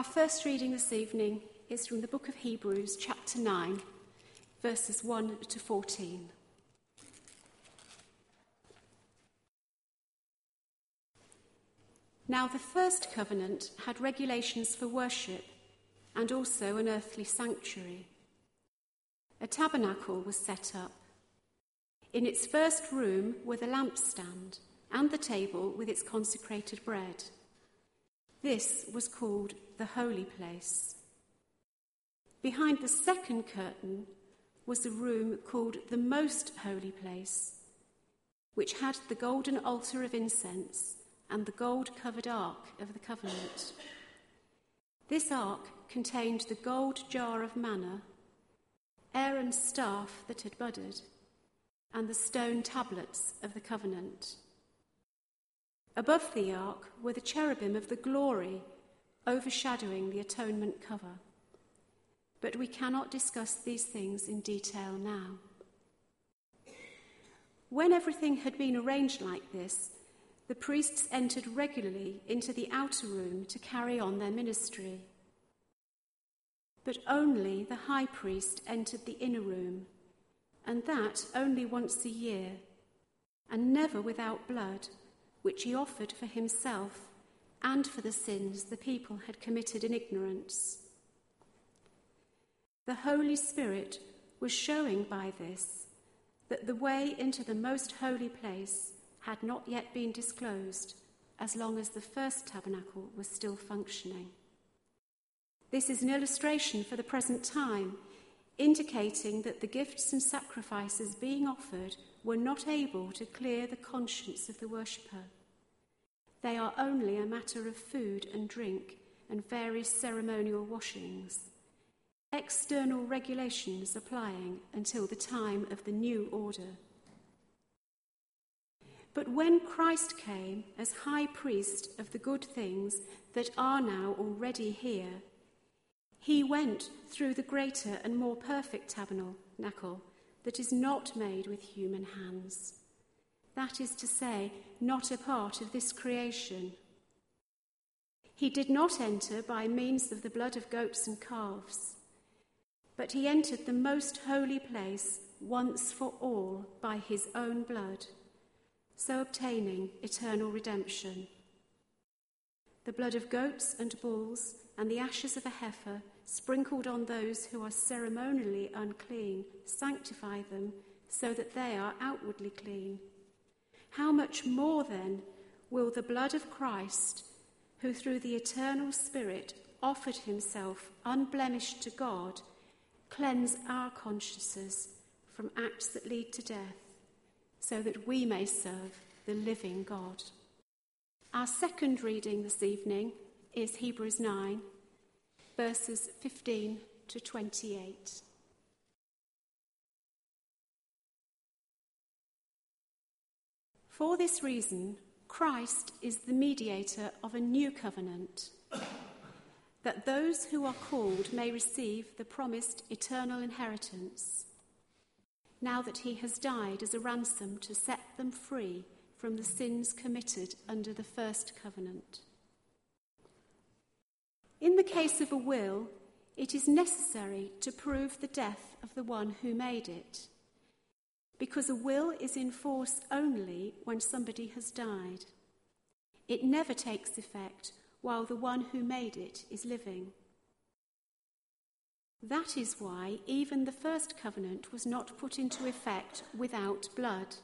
Our first reading this evening is from the book of Hebrews, chapter 9, verses 1 to 14. Now the first covenant had regulations for worship and also an earthly sanctuary. A tabernacle was set up. In its first room were the lampstand and the table with its consecrated bread. This was called the holy place. Behind the second curtain was a room called the most holy place, which had the golden altar of incense and the gold-covered ark of the covenant. This ark contained the gold jar of manna, Aaron's staff that had budded, and the stone tablets of the covenant. Above the ark were the cherubim of the glory, overshadowing the atonement cover. But we cannot discuss these things in detail now. When everything had been arranged like this, the priests entered regularly into the outer room to carry on their ministry. But only the high priest entered the inner room, and that only once a year, and never without blood, which he offered for himself and for the sins the people had committed in ignorance. The Holy Spirit was showing by this that the way into the most holy place had not yet been disclosed as long as the first tabernacle was still functioning. This is an illustration for the present time, indicating that the gifts and sacrifices being offered were not able to clear the conscience of the worshipper. They are only a matter of food and drink and various ceremonial washings, external regulations applying until the time of the new order. But when Christ came as high priest of the good things that are now already here, he went through the greater and more perfect tabernacle that is not made with human hands. That is to say, not a part of this creation. He did not enter by means of the blood of goats and calves, but he entered the most holy place once for all by his own blood, so obtaining eternal redemption. The blood of goats and bulls and the ashes of a heifer sprinkled on those who are ceremonially unclean sanctify them so that they are outwardly clean. How much more, then, will the blood of Christ, who through the eternal Spirit offered himself unblemished to God, cleanse our consciences from acts that lead to death, so that we may serve the living God? Our second reading this evening is Hebrews 9, verses 15 to 28. For this reason, Christ is the mediator of a new covenant, that those who are called may receive the promised eternal inheritance, now that he has died as a ransom to set them free from the sins committed under the first covenant. In the case of a will, it is necessary to prove the death of the one who made it, because a will is in force only when somebody has died. It never takes effect while the one who made it is living. That is why even the first covenant was not put into effect without blood.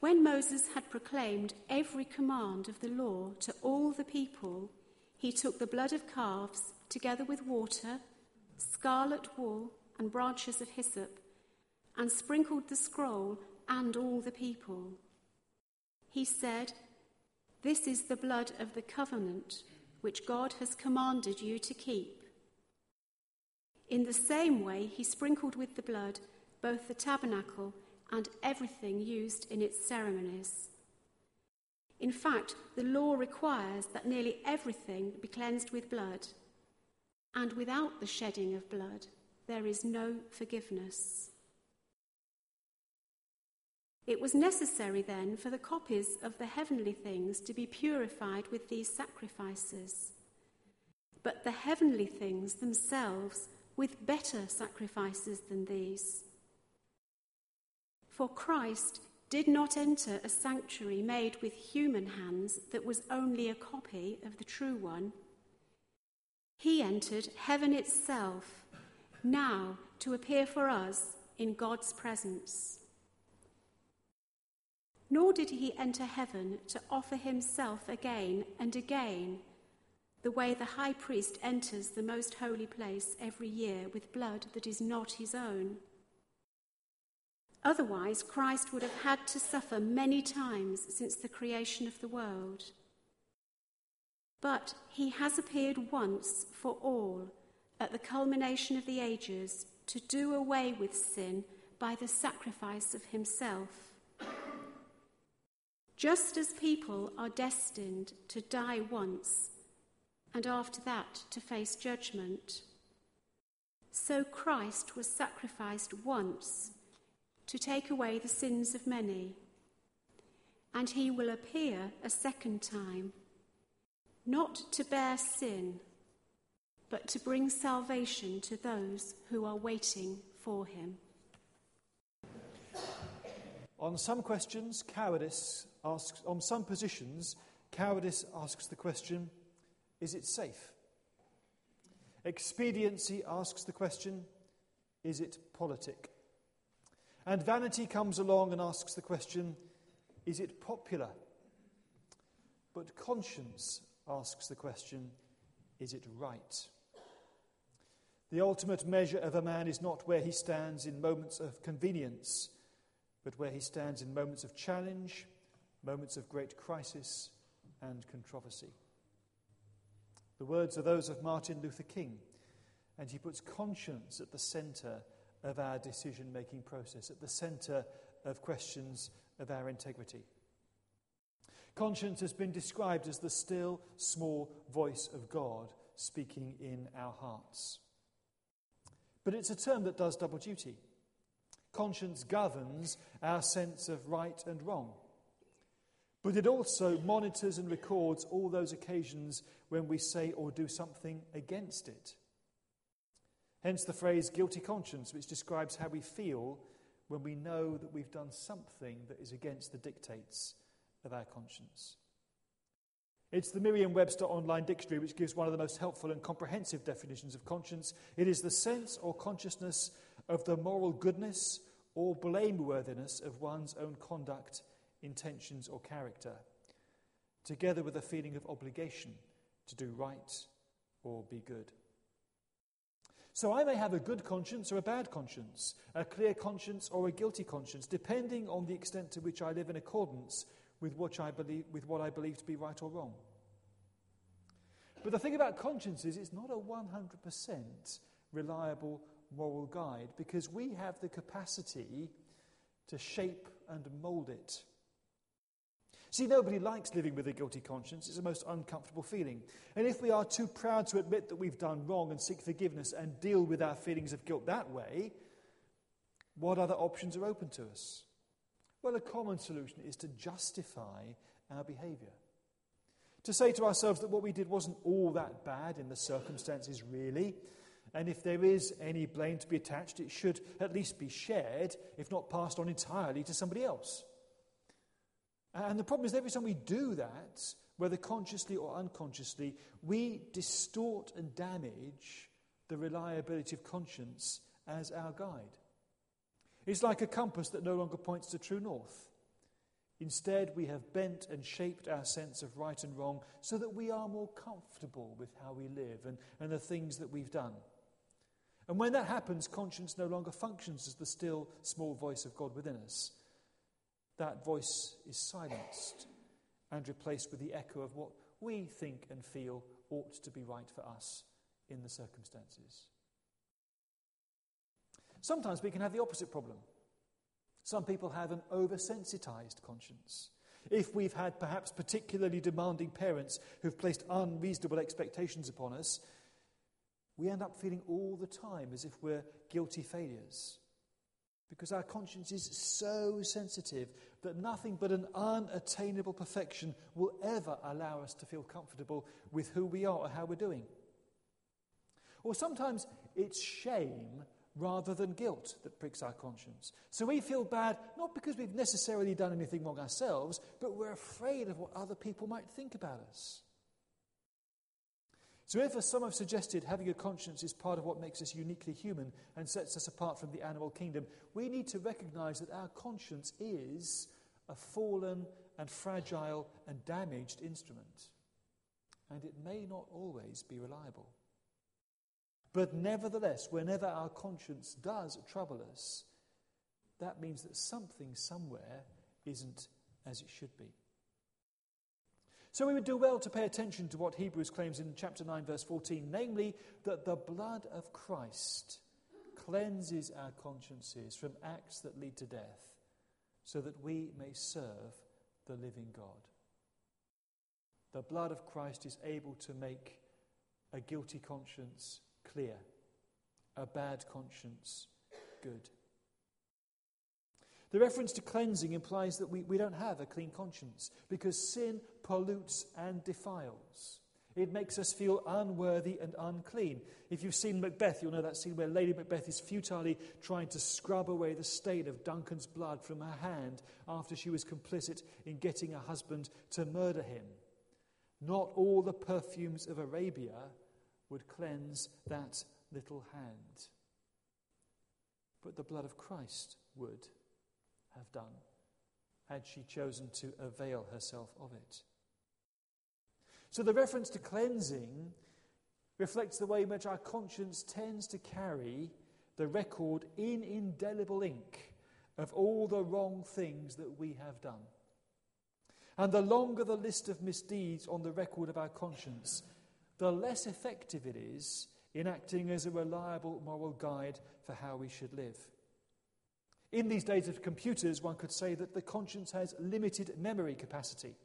When Moses had proclaimed every command of the law to all the people, he took the blood of calves, together with water, scarlet wool, and branches of hyssop, and sprinkled the scroll and all the people. He said, "This is the blood of the covenant, which God has commanded you to keep." In the same way, he sprinkled with the blood both the tabernacle and everything used in its ceremonies. In fact, the law requires that nearly everything be cleansed with blood, and without the shedding of blood, there is no forgiveness. It was necessary then for the copies of the heavenly things to be purified with these sacrifices, but the heavenly things themselves with better sacrifices than these. For Christ did not enter a sanctuary made with human hands that was only a copy of the true one. He entered heaven itself, now to appear for us in God's presence. Nor did he enter heaven to offer himself again and again, the way the high priest enters the most holy place every year with blood that is not his own. Otherwise, Christ would have had to suffer many times since the creation of the world. But he has appeared once for all at the culmination of the ages to do away with sin by the sacrifice of himself. Just as people are destined to die once and after that to face judgment, so Christ was sacrificed once to take away the sins of many, and he will appear a second time, not to bear sin, but to bring salvation to those who are waiting for him. On some questions, cowardice asks, on some positions, cowardice asks the question, is it safe? Expediency asks the question, is it politic? And vanity comes along and asks the question, is it popular? But conscience asks the question, is it right? The ultimate measure of a man is not where he stands in moments of convenience, but where he stands in moments of challenge, moments of great crisis and controversy. The words are those of Martin Luther King, and he puts conscience at the centre of our decision-making process, at the centre of questions of our integrity. Conscience has been described as the still, small voice of God speaking in our hearts. But it's a term that does double duty. Conscience governs our sense of right and wrong. But it also monitors and records all those occasions when we say or do something against it. Hence the phrase guilty conscience, which describes how we feel when we know that we've done something that is against the dictates of our conscience. It's the Merriam-Webster Online Dictionary which gives one of the most helpful and comprehensive definitions of conscience. It is the sense or consciousness of the moral goodness or blameworthiness of one's own conduct, intentions or character, together with a feeling of obligation to do right or be good. So I may have a good conscience or a bad conscience, a clear conscience or a guilty conscience, depending on the extent to which I live in accordance with what I believe to be right or wrong. But the thing about conscience is it's not a 100% reliable moral guide, because we have the capacity to shape and mould it. See, nobody likes living with a guilty conscience. It's a most uncomfortable feeling. And if we are too proud to admit that we've done wrong and seek forgiveness and deal with our feelings of guilt that way, what other options are open to us? Well, a common solution is to justify our behaviour. To say to ourselves that what we did wasn't all that bad in the circumstances, really. And if there is any blame to be attached, it should at least be shared, if not passed on entirely to somebody else. And the problem is that every time we do that, whether consciously or unconsciously, we distort and damage the reliability of conscience as our guide. It's like a compass that no longer points to true north. Instead, we have bent and shaped our sense of right and wrong so that we are more comfortable with how we live and the things that we've done. And when that happens, conscience no longer functions as the still, small voice of God within us. That voice is silenced and replaced with the echo of what we think and feel ought to be right for us in the circumstances. Sometimes we can have the opposite problem. Some people have an oversensitized conscience. If we've had perhaps particularly demanding parents who've placed unreasonable expectations upon us, we end up feeling all the time as if we're guilty failures, because our conscience is so sensitive that nothing but an unattainable perfection will ever allow us to feel comfortable with who we are or how we're doing. Or sometimes it's shame rather than guilt that pricks our conscience. So we feel bad, not because we've necessarily done anything wrong ourselves, but we're afraid of what other people might think about us. So if, as some have suggested, having a conscience is part of what makes us uniquely human and sets us apart from the animal kingdom, we need to recognize that our conscience is a fallen and fragile and damaged instrument. And it may not always be reliable. But nevertheless, whenever our conscience does trouble us, that means that something somewhere isn't as it should be. So we would do well to pay attention to what Hebrews claims in chapter 9, verse 14, namely that the blood of Christ cleanses our consciences from acts that lead to death, so that we may serve the living God. The blood of Christ is able to make a guilty conscience clear, a bad conscience good. The reference to cleansing implies that we don't have a clean conscience, because sin pollutes and defiles. It makes us feel unworthy and unclean. If you've seen Macbeth, you'll know that scene where Lady Macbeth is futilely trying to scrub away the stain of Duncan's blood from her hand after she was complicit in getting her husband to murder him. Not all the perfumes of Arabia would cleanse that little hand, but the blood of Christ would have done, had she chosen to avail herself of it. So the reference to cleansing reflects the way in which our conscience tends to carry the record in indelible ink of all the wrong things that we have done. And the longer the list of misdeeds on the record of our conscience, the less effective it is in acting as a reliable moral guide for how we should live. In these days of computers, one could say that the conscience has limited memory capacity.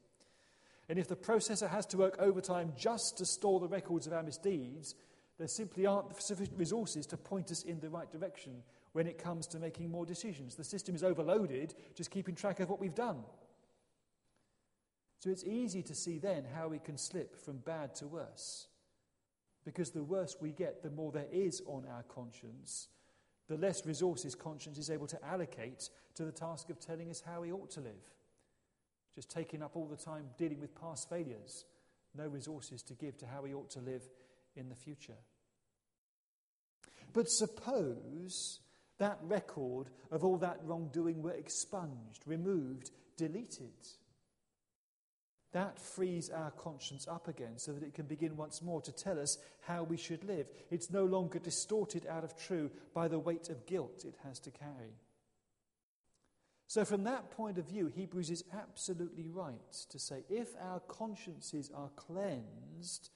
And if the processor has to work overtime just to store the records of our misdeeds, there simply aren't sufficient resources to point us in the right direction when it comes to making more decisions. The system is overloaded, just keeping track of what we've done. So it's easy to see then how we can slip from bad to worse. Because the worse we get, the more there is on our conscience, the less resources conscience is able to allocate to the task of telling us how we ought to live. Just taking up all the time dealing with past failures, no resources to give to how we ought to live in the future. But suppose that record of all that wrongdoing were expunged, removed, deleted. That frees our conscience up again so that it can begin once more to tell us how we should live. It's no longer distorted out of true by the weight of guilt it has to carry. So from that point of view, Hebrews is absolutely right to say if our consciences are cleansed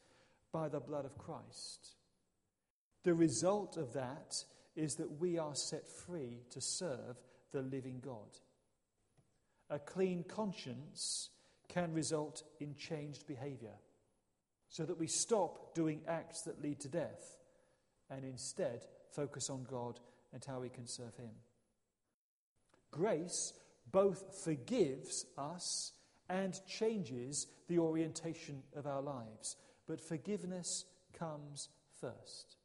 by the blood of Christ, the result of that is that we are set free to serve the living God. A clean conscience can result in changed behavior, so that we stop doing acts that lead to death and instead focus on God and how we can serve him. Grace both forgives us and changes the orientation of our lives, but forgiveness comes first.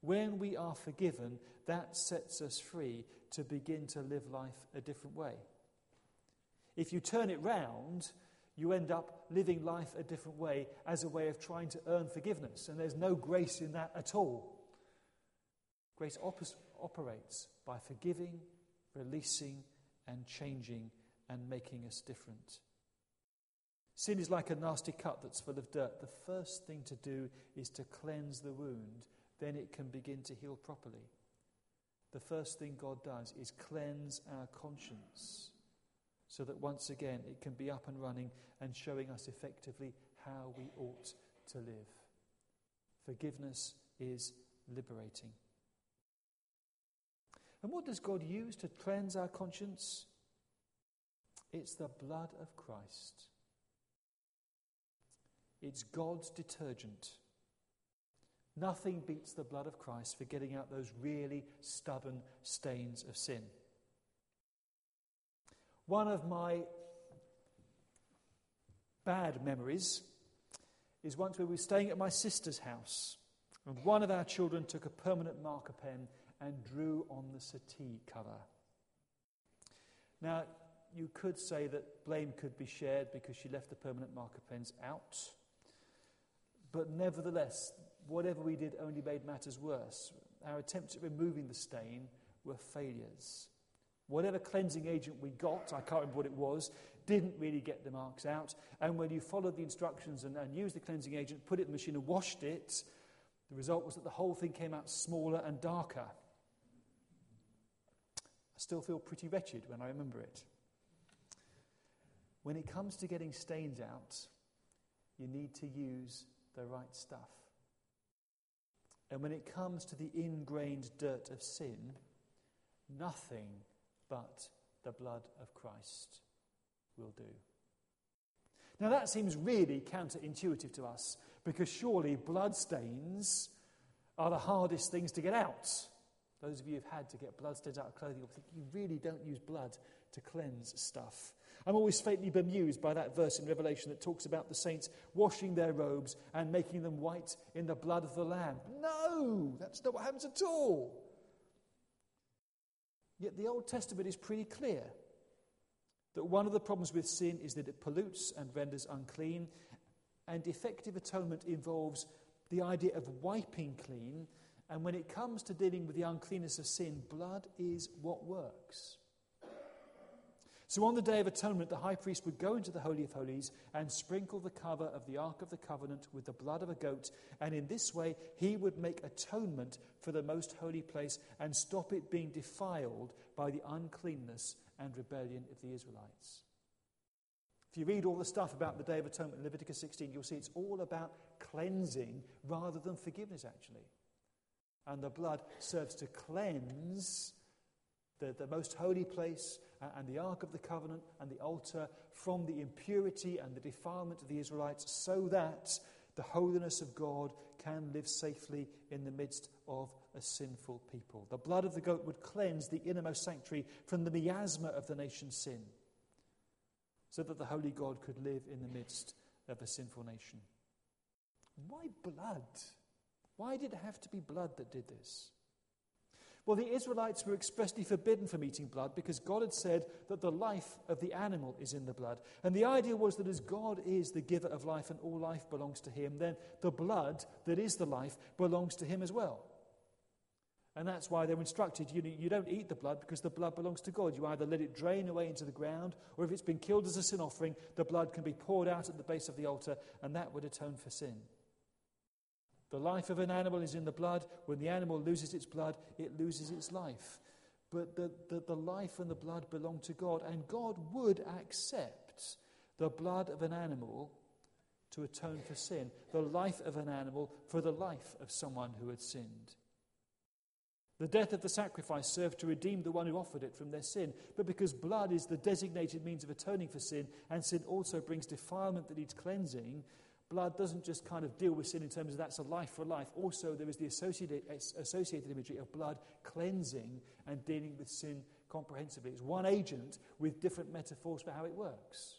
When we are forgiven, that sets us free to begin to live life a different way. If you turn it round, you end up living life a different way as a way of trying to earn forgiveness, and there's no grace in that at all. Grace operates by forgiving, releasing, and changing, and making us different. Sin is like a nasty cut that's full of dirt. The first thing to do is to cleanse the wound, then it can begin to heal properly. The first thing God does is cleanse our conscience, so that once again it can be up and running and showing us effectively how we ought to live. Forgiveness is liberating. And what does God use to cleanse our conscience? It's the blood of Christ. It's God's detergent. Nothing beats the blood of Christ for getting out those really stubborn stains of sin. One of my bad memories is once we were staying at my sister's house. And one of our children took a permanent marker pen and drew on the settee cover. Now, you could say that blame could be shared because she left the permanent marker pens out. But nevertheless, whatever we did only made matters worse. Our attempts at removing the stain were failures. Whatever cleansing agent we got, I can't remember what it was, didn't really get the marks out. And when you followed the instructions and used the cleansing agent, put it in the machine and washed it, the result was that the whole thing came out smaller and darker. I still feel pretty wretched when I remember it. When it comes to getting stains out, you need to use the right stuff. And when it comes to the ingrained dirt of sin, nothing but the blood of Christ will do. Now that seems really counterintuitive to us, because surely bloodstains are the hardest things to get out. Those of you who've had to get bloodstains out of clothing, you really don't use blood to cleanse stuff. I'm always faintly bemused by that verse in Revelation that talks about the saints washing their robes and making them white in the blood of the Lamb. No, that's not what happens at all. Yet the Old Testament is pretty clear that one of the problems with sin is that it pollutes and renders unclean, and effective atonement involves the idea of wiping clean. And when it comes to dealing with the uncleanness of sin, blood is what works. So on the Day of Atonement, the high priest would go into the Holy of Holies and sprinkle the cover of the Ark of the Covenant with the blood of a goat, and in this way he would make atonement for the most holy place and stop it being defiled by the uncleanness and rebellion of the Israelites. If you read all the stuff about the Day of Atonement in Leviticus 16, you'll see it's all about cleansing rather than forgiveness, actually. And the blood serves to cleanse the most holy place and the Ark of the Covenant and the altar from the impurity and the defilement of the Israelites, so that the holiness of God can live safely in the midst of a sinful people. The blood of the goat would cleanse the innermost sanctuary from the miasma of the nation's sin, so that the holy God could live in the midst of a sinful nation. Why blood? Why did it have to be blood that did this? Well, the Israelites were expressly forbidden from eating blood because God had said that the life of the animal is in the blood. And the idea was that as God is the giver of life and all life belongs to him, then the blood that is the life belongs to him as well. And that's why they were instructed, you don't eat the blood because the blood belongs to God. You either let it drain away into the ground, or if it's been killed as a sin offering, the blood can be poured out at the base of the altar, and that would atone for sin. The life of an animal is in the blood. When the animal loses its blood, it loses its life. But the life and the blood belong to God, and God would accept the blood of an animal to atone for sin, the life of an animal for the life of someone who had sinned. The death of the sacrifice served to redeem the one who offered it from their sin. But because blood is the designated means of atoning for sin, and sin also brings defilement that needs cleansing, blood doesn't just kind of deal with sin in terms of that's a life for life. Also, there is the associated imagery of blood cleansing and dealing with sin comprehensively. It's one agent with different metaphors for how it works.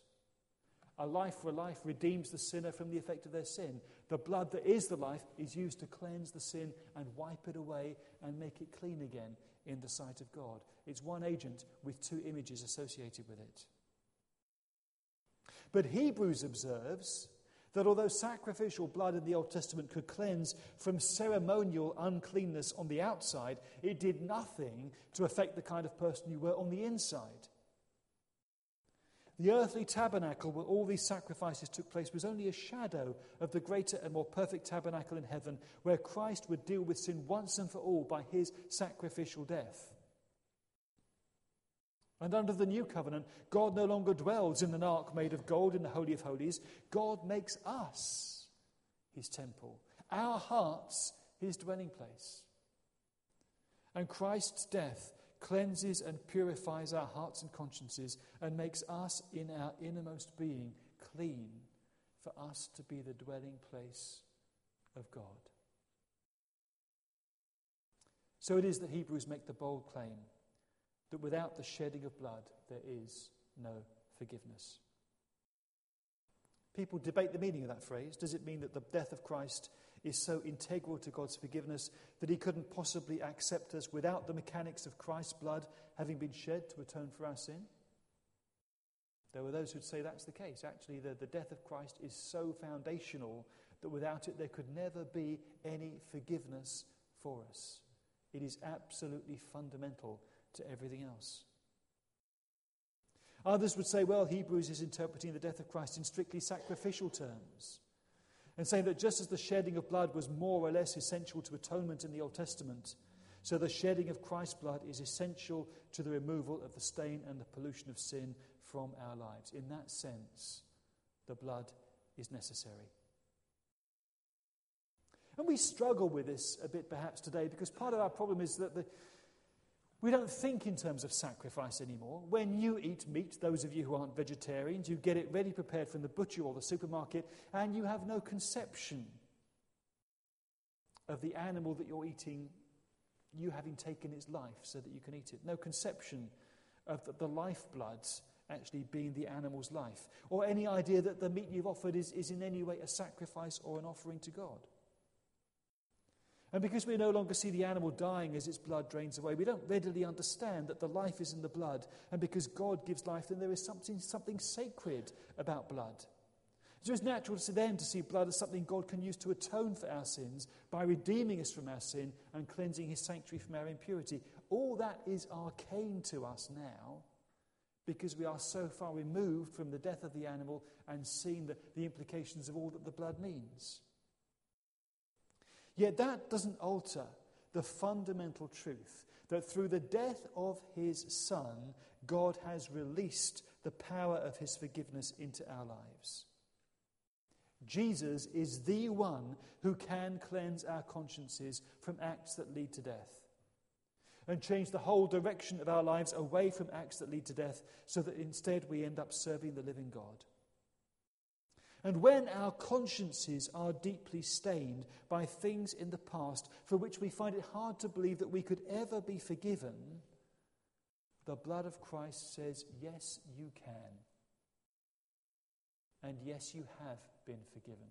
A life for life redeems the sinner from the effect of their sin. The blood that is the life is used to cleanse the sin and wipe it away and make it clean again in the sight of God. It's one agent with two images associated with it. But Hebrews observes that although sacrificial blood in the Old Testament could cleanse from ceremonial uncleanness on the outside, it did nothing to affect the kind of person you were on the inside. The earthly tabernacle where all these sacrifices took place was only a shadow of the greater and more perfect tabernacle in heaven, where Christ would deal with sin once and for all by his sacrificial death. And under the new covenant, God no longer dwells in an ark made of gold in the Holy of Holies. God makes us his temple, our hearts his dwelling place. And Christ's death cleanses and purifies our hearts and consciences and makes us in our innermost being clean for us to be the dwelling place of God. So it is that Hebrews make the bold claim that without the shedding of blood, there is no forgiveness. People debate the meaning of that phrase. Does it mean that the death of Christ is so integral to God's forgiveness that he couldn't possibly accept us without the mechanics of Christ's blood having been shed to atone for our sin? There were those who'd say that's the case. Actually, the death of Christ is so foundational that without it there could never be any forgiveness for us. It is absolutely fundamental to everything else. Others would say, well, Hebrews is interpreting the death of Christ in strictly sacrificial terms and saying that just as the shedding of blood was more or less essential to atonement in the Old Testament, so the shedding of Christ's blood is essential to the removal of the stain and the pollution of sin from our lives. In that sense, the blood is necessary. And we struggle with this a bit perhaps today because part of our problem is that we don't think in terms of sacrifice anymore. When you eat meat, those of you who aren't vegetarians, you get it ready prepared from the butcher or the supermarket, and you have no conception of the animal that you're eating, you having taken its life so that you can eat it. No conception of the lifeblood actually being the animal's life, or any idea that the meat you've offered is in any way a sacrifice or an offering to God. And because we no longer see the animal dying as its blood drains away, we don't readily understand that the life is in the blood. And because God gives life, then there is something sacred about blood. So it's natural to them to see blood as something God can use to atone for our sins by redeeming us from our sin and cleansing his sanctuary from our impurity. All that is arcane to us now because we are so far removed from the death of the animal and seeing the implications of all that the blood means. Yet that doesn't alter the fundamental truth that through the death of his Son, God has released the power of his forgiveness into our lives. Jesus is the one who can cleanse our consciences from acts that lead to death and change the whole direction of our lives away from acts that lead to death so that instead we end up serving the living God. And when our consciences are deeply stained by things in the past for which we find it hard to believe that we could ever be forgiven, the blood of Christ says, yes, you can. And yes, you have been forgiven.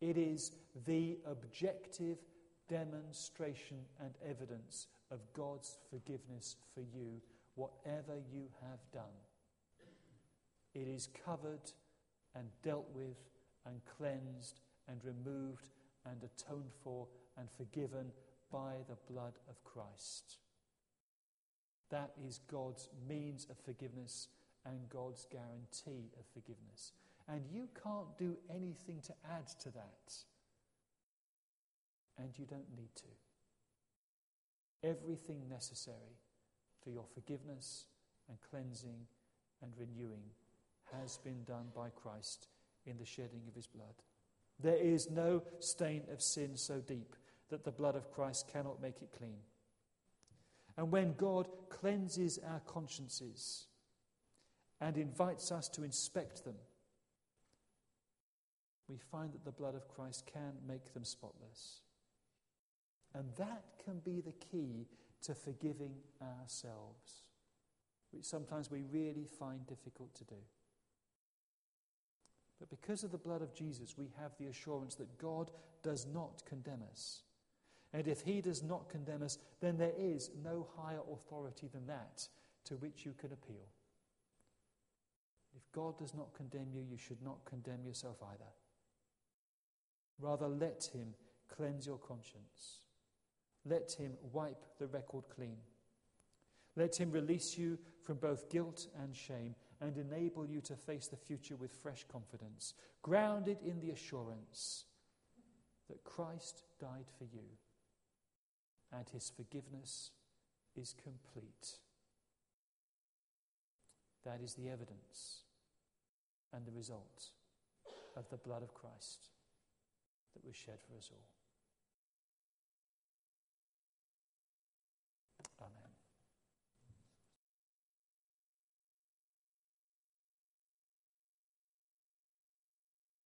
It is the objective demonstration and evidence of God's forgiveness for you, whatever you have done. It is covered and dealt with, and cleansed, and removed, and atoned for, and forgiven by the blood of Christ. That is God's means of forgiveness and God's guarantee of forgiveness. And you can't do anything to add to that. And you don't need to. Everything necessary for your forgiveness and cleansing and renewing has been done by Christ in the shedding of his blood. There is no stain of sin so deep that the blood of Christ cannot make it clean. And when God cleanses our consciences and invites us to inspect them, we find that the blood of Christ can make them spotless. And that can be the key to forgiving ourselves, which sometimes we really find difficult to do. But because of the blood of Jesus, we have the assurance that God does not condemn us. And if he does not condemn us, then there is no higher authority than that to which you can appeal. If God does not condemn you, you should not condemn yourself either. Rather, let him cleanse your conscience. Let him wipe the record clean. Let him release you from both guilt and shame, and enable you to face the future with fresh confidence, grounded in the assurance that Christ died for you, and his forgiveness is complete. That is the evidence and the result of the blood of Christ that was shed for us all.